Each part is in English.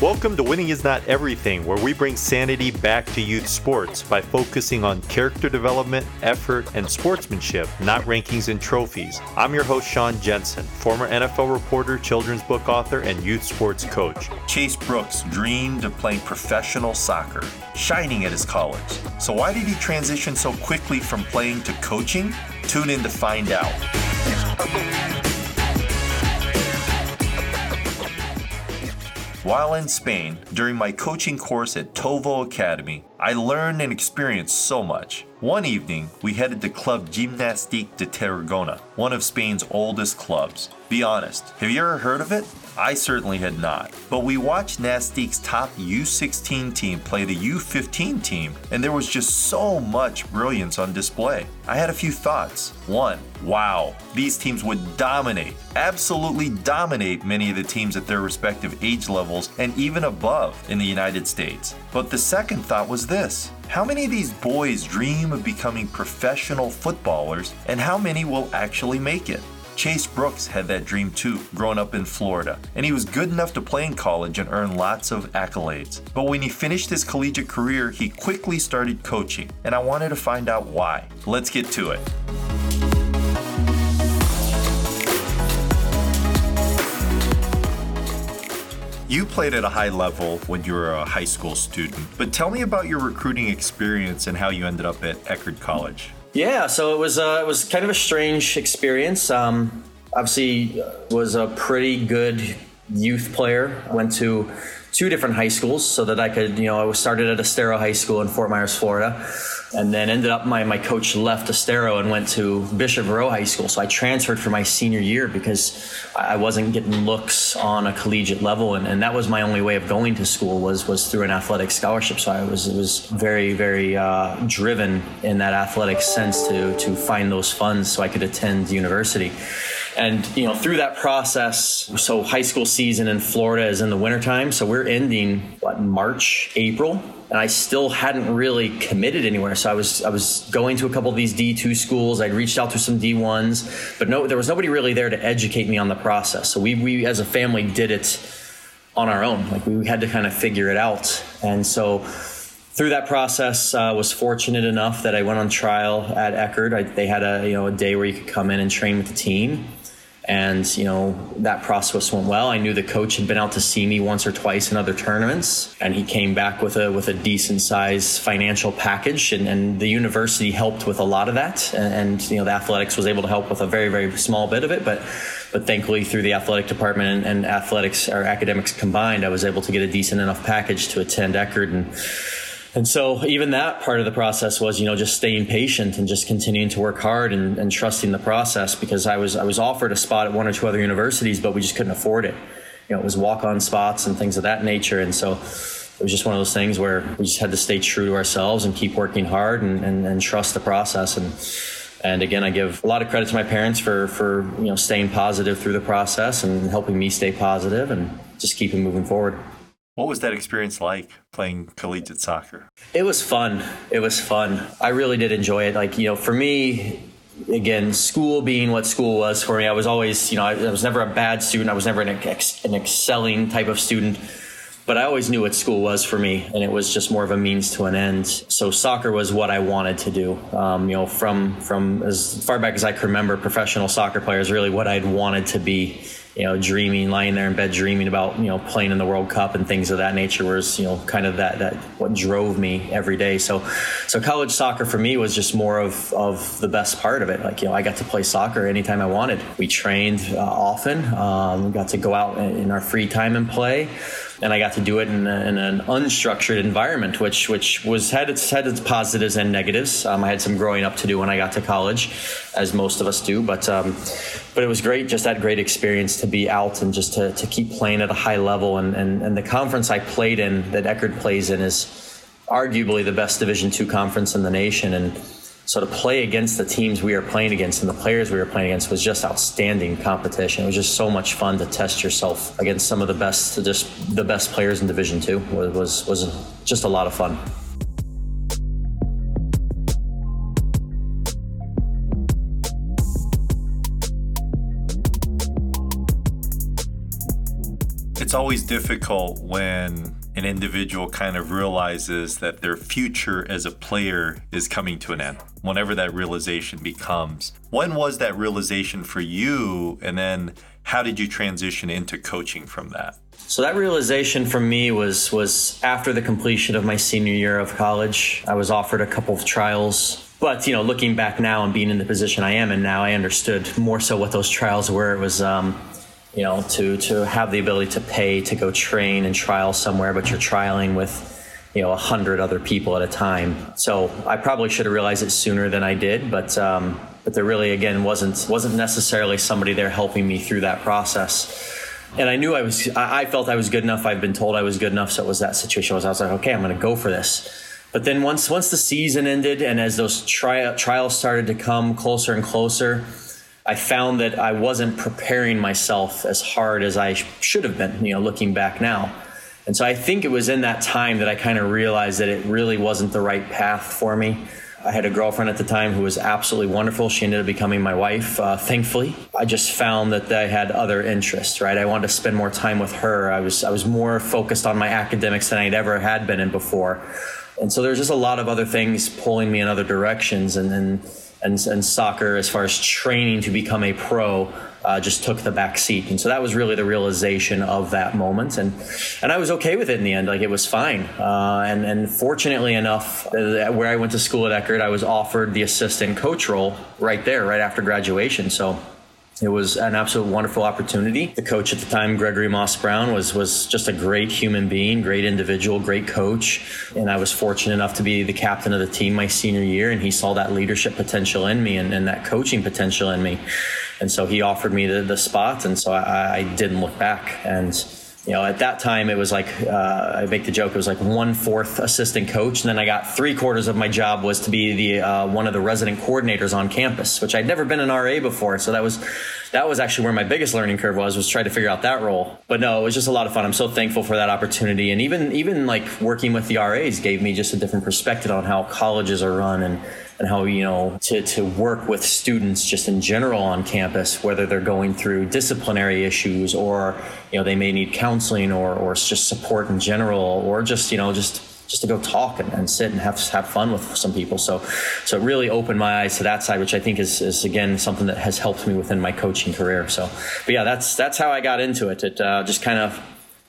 Welcome to Winning Is Not Everything, where we bring sanity back to youth sports by focusing on character development, effort, and sportsmanship, not rankings and trophies. I'm your host, Sean Jensen, former NFL reporter, children's book author, and youth sports coach. Chase Brooks dreamed of playing professional soccer, shining at his college. So why did he transition so quickly from playing to coaching? Tune in to find out. While in Spain, during my coaching course at Tovo Academy, I learned and experienced so much. One evening, we headed to Club Gimnàstic de Tarragona, one of Spain's oldest clubs. Be honest, have you ever heard of it? I certainly had not. But we watched Nastic's top U16 team play the U15 team, and there was just so much brilliance on display. I had a few thoughts. One, wow, these teams would dominate, absolutely dominate many of the teams at their respective age levels and even above in the United States. But the second thought was this: how many of these boys dream of becoming professional footballers, and how many will actually make it? Chase Brooks had that dream too, growing up in Florida, and he was good enough to play in college and earn lots of accolades. But when he finished his collegiate career, he quickly started coaching, and I wanted to find out why. Let's get to it. You played at a high level when you were a high school student, but tell me about your recruiting experience and how you ended up at Eckerd College. Yeah, so it was kind of a strange experience. Obviously, was a pretty good youth player. Went to two different high schools so that I could, I started at Estero High School in Fort Myers, Florida, and then ended up my coach left Estero and went to Bishop Row High School. So I transferred for my senior year because I wasn't getting looks on a collegiate level, and that was my only way of going to school was through an athletic scholarship. So it was very, very driven in that athletic sense to find those funds so I could attend university. And, through that process, so high school season in Florida is in the wintertime. So we're ending, March, April, and I still hadn't really committed anywhere. So I was going to a couple of these D2 schools. I'd reached out to some D1s, but there was nobody really there to educate me on the process. So we as a family did it on our own. We had to kind of figure it out. And so through that process, I was fortunate enough that I went on trial at Eckerd. They had a day where you could come in and train with the team. And, that process went well. I knew the coach had been out to see me once or twice in other tournaments, and he came back with a decent size financial package, and the university helped with a lot of that. And the athletics was able to help with a very, very small bit of it. But thankfully, through the athletic department and athletics or academics combined, I was able to get a decent enough package to attend Eckerd. And so even that part of the process was, just staying patient and just continuing to work hard and trusting the process, because I was offered a spot at one or two other universities, but we just couldn't afford it. It was walk-on spots and things of that nature. And so it was just one of those things where we just had to stay true to ourselves and keep working hard and trust the process. And again, I give a lot of credit to my parents for staying positive through the process and helping me stay positive and just keeping moving forward. What was that experience like, playing collegiate soccer? It was fun. I really did enjoy it. For me, again, school being what school was for me, I was always, I was never a bad student. I was never an excelling type of student, but I always knew what school was for me, and it was just more of a means to an end. So soccer was what I wanted to do. From as far back as I can remember, professional soccer player is really what I'd wanted to be. Dreaming, lying there in bed, dreaming about, playing in the World Cup and things of that nature was, kind of that what drove me every day. So college soccer for me was just more of the best part of it. I got to play soccer anytime I wanted. We trained often. We got to go out in our free time and play. And I got to do it in an unstructured environment, which had its positives and negatives. I had some growing up to do when I got to college, as most of us do. But it was great, just that great experience to be out and just to keep playing at a high level. And the conference I played in, that Eckerd plays in, is arguably the best Division II conference in the nation. And so to play against the teams we were playing against and the players we were playing against was just outstanding competition. It was just so much fun to test yourself against some of the best, just the best players in Division II. Was just a lot of fun. It's always difficult when an individual kind of realizes that their future as a player is coming to an end, whenever that realization becomes. When was that realization for you? And then how did you transition into coaching from that? So that realization for me was after the completion of my senior year of college. I was offered a couple of trials. But, you know, looking back now and being in the position I am in now, I understood more so what those trials were. It was, you know, to have the ability to pay to go train and trial somewhere, but you're trialing with, you know, 100 other people at a time. So I probably should have realized it sooner than I did, but there really, again, wasn't necessarily somebody there helping me through that process. And I knew I felt I was good enough. I've been told I was good enough. So it was that situation I was like, okay, I'm going to go for this. But then once the season ended and as those trials started to come closer and closer, I found that I wasn't preparing myself as hard as I should have been, you know, looking back now. And so I think it was in that time that I kind of realized that it really wasn't the right path for me. I had a girlfriend at the time who was absolutely wonderful. She ended up becoming my wife, thankfully. I just found that I had other interests, right? I wanted to spend more time with her. I was more focused on my academics than I'd ever had been in before. And so there's just a lot of other things pulling me in other directions. And soccer, as far as training to become a pro, just took the back seat. And so that was really the realization of that moment. And I was okay with it in the end. Like, it was fine. And fortunately enough, where I went to school at Eckerd, I was offered the assistant coach role right there, right after graduation. So it was an absolute wonderful opportunity. The coach at the time, Gregory Moss Brown, was just a great human being, great individual, great coach. And I was fortunate enough to be the captain of the team my senior year. And he saw that leadership potential in me and that coaching potential in me. And so he offered me the spot. And so I didn't look back. And, you know, at that time, it was like, I make the joke, it was like 1/4 assistant coach. And then I got 3/4 of my job was to be the one of the resident coordinators on campus, which I'd never been an RA before. So that was actually where my biggest learning curve was trying to figure out that role. But no, it was just a lot of fun. I'm so thankful for that opportunity. And even like working with the RAs gave me just a different perspective on how colleges are run and how, you know, to work with students just in general on campus, whether they're going through disciplinary issues or, you know, they may need counseling or just support in general, or just, you know, just to go talk and sit and have fun with some people. So it really opened my eyes to that side, which I think is again, something that has helped me within my coaching career. So, but yeah, that's how I got into it. It just kind of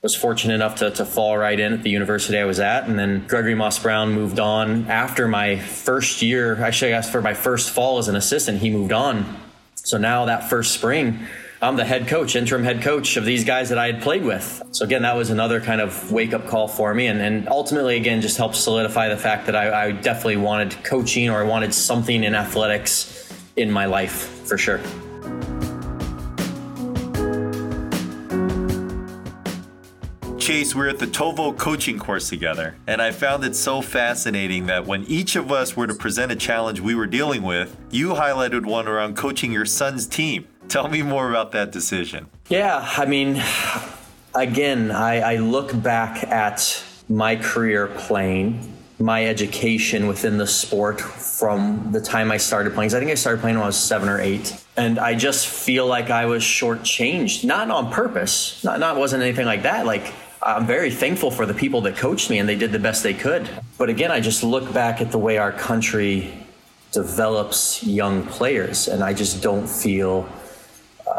was fortunate enough to fall right in at the university I was at. And then Gregory Moss Brown moved on after my first year. Actually, I asked for my first fall as an assistant. He moved on. So now that first spring, I'm the head coach, interim head coach of these guys that I had played with. So again, that was another kind of wake up call for me. And ultimately, again, just helped solidify the fact that I definitely wanted coaching, or I wanted something in athletics in my life for sure. Chase, we're at the Tovo coaching course together, and I found it so fascinating that when each of us were to present a challenge we were dealing with, you highlighted one around coaching your son's team. Tell me more about that decision. Yeah, I mean, again, I look back at my career playing, my education within the sport from the time I started playing. Because I think I started playing when I was 7 or 8. And I just feel like I was shortchanged, not on purpose, not wasn't anything like that. Like, I'm very thankful for the people that coached me and they did the best they could. But again, I just look back at the way our country develops young players, and I just don't feel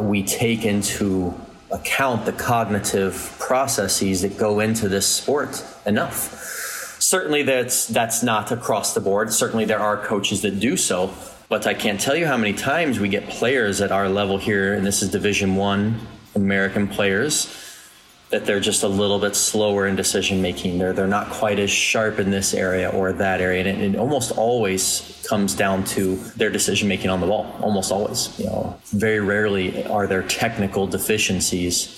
we take into account the cognitive processes that go into this sport enough. Certainly that's not across the board. Certainly there are coaches that do so, but I can't tell you how many times we get players at our level here, and this is Division I American players, that they're just a little bit slower in decision-making. They're not quite as sharp in this area or that area. And it almost always comes down to their decision-making on the ball, almost always. You know, very rarely are there technical deficiencies.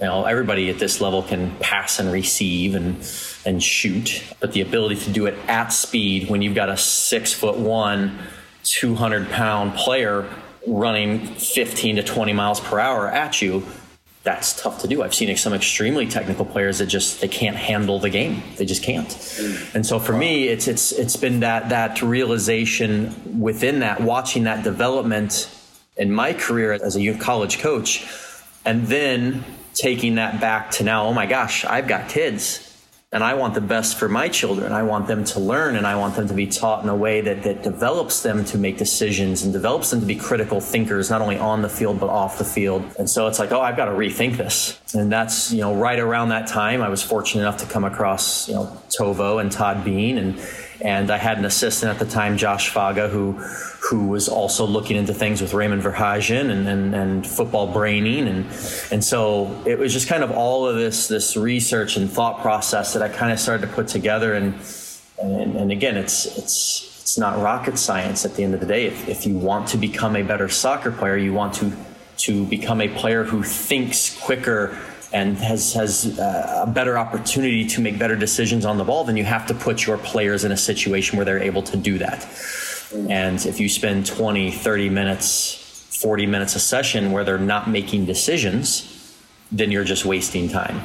You know, everybody at this level can pass and receive and shoot, but the ability to do it at speed when you've got a 6'1", 200-pound player running 15 to 20 miles per hour at you, that's tough to do. I've seen some extremely technical players that just, they can't handle the game. They just can't. And so for me, it's been that realization within that, watching that development in my career as a youth college coach, and then taking that back to now, oh my gosh, I've got kids and I want the best for my children. I want them to learn and I want them to be taught in a way that develops them to make decisions and develops them to be critical thinkers, not only on the field, but off the field. And so it's like, oh, I've got to rethink this. And that's, you know, right around that time, I was fortunate enough to come across, you know, Tovo and Todd Bean, and I had an assistant at the time, Josh Faga, who was also looking into things with Raymond Verhaegen and football braining. And so it was just kind of all of this research and thought process that I kind of started to put together. And again, it's not rocket science at the end of the day. If you want to become a better soccer player, you want to become a player who thinks quicker and has a better opportunity to make better decisions on the ball, then you have to put your players in a situation where they're able to do that. And if you spend 20, 30 minutes, 40 minutes a session where they're not making decisions, then you're just wasting time.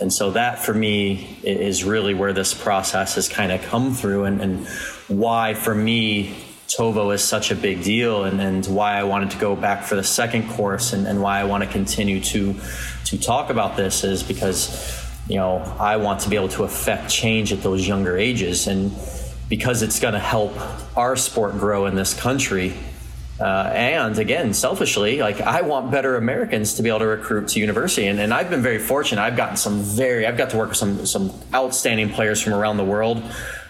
And so that for me is really where this process has kind of come through and why for me Tovo is such a big deal and why I wanted to go back for the second course and why I want to continue to talk about this is because, you know, I want to be able to affect change at those younger ages. And because it's going to help our sport grow in this country. And again, selfishly, like I want better Americans to be able to recruit to university. And I've been very fortunate. I've got to work with some outstanding players from around the world.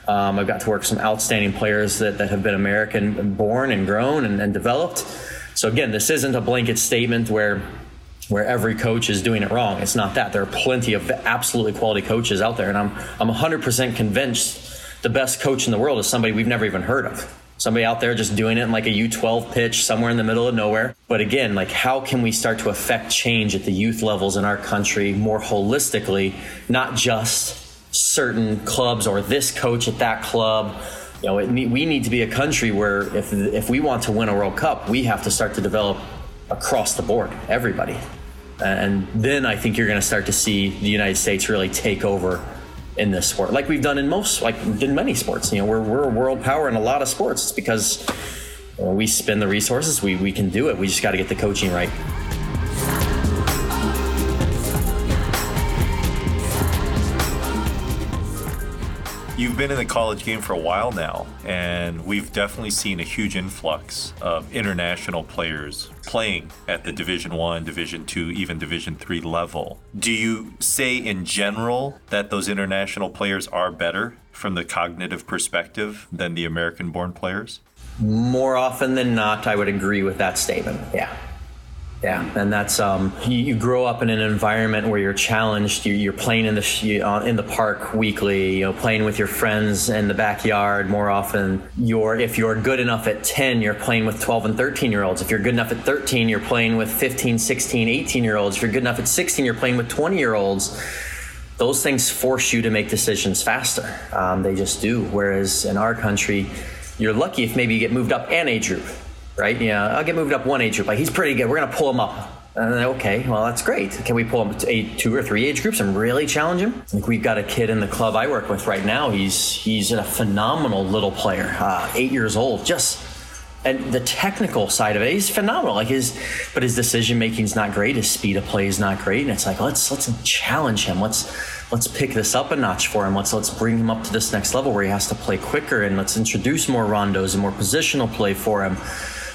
I've got to work with some outstanding players that have been American born and grown and developed. So again, this isn't a blanket statement where every coach is doing it wrong. It's not that. There are plenty of absolutely quality coaches out there. And I'm 100% convinced the best coach in the world is somebody we've never even heard of. Somebody out there just doing it in like a U12 pitch somewhere in the middle of nowhere. But again, like how can we start to affect change at the youth levels in our country more holistically, not just certain clubs or this coach at that club. You know, we need to be a country where if we want to win a World Cup, we have to start to develop across the board, everybody. And then I think you're going to start to see the United States really take over in this sport, like we've done in many sports. You know, we're a world power in a lot of sports. It's because we spend the resources, we can do it. We just got to get the coaching right. You've been in the college game for a while now, and we've definitely seen a huge influx of international players playing at the Division I, Division II, even Division III level. Do you say in general that those international players are better from the cognitive perspective than the American-born players? More often than not, I would agree with that statement, yeah. Yeah, and that's you grow up in an environment where you're challenged. You're playing in the park weekly. You know, playing with your friends in the backyard more often. If you're good enough at 10, you're playing with 12 and 13-year-olds. If you're good enough at 13, you're playing with 15, 16, 18-year-olds. If you're good enough at 16, you're playing with 20-year-olds. Those things force you to make decisions faster. They just do. Whereas in our country, you're lucky if maybe you get moved up an age group. Right? Yeah, I'll get moved up one age group. Like, he's pretty good. We're going to pull him up. And then, okay, well, that's great. Can we pull him to 2 or 3 age groups and really challenge him? Like, we've got a kid in the club I work with right now. He's a phenomenal little player, 8 years old. Just, and the technical side of it, he's phenomenal. Like his decision making's not great. His speed of play is not great. And it's like, let's challenge him. Let's pick this up a notch for him. Let's bring him up to this next level where he has to play quicker. And let's introduce more rondos and more positional play for him,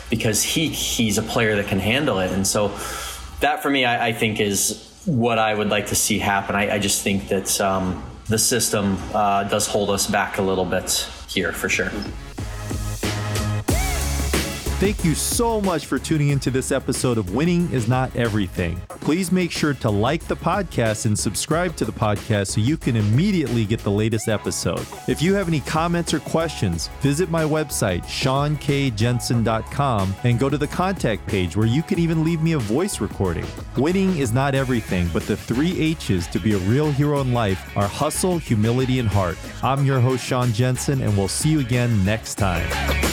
because he's a player that can handle it. And so that for me, I think is what I would like to see happen. I just think that the system does hold us back a little bit here for sure. Thank you so much for tuning into this episode of Winning Is Not Everything. Please make sure to like the podcast and subscribe to the podcast so you can immediately get the latest episode. If you have any comments or questions, visit my website, SeanKJensen.com, and go to the contact page where you can even leave me a voice recording. Winning is not everything, but the 3 H's to be a real hero in life are hustle, humility, and heart. I'm your host, Sean Jensen, and we'll see you again next time.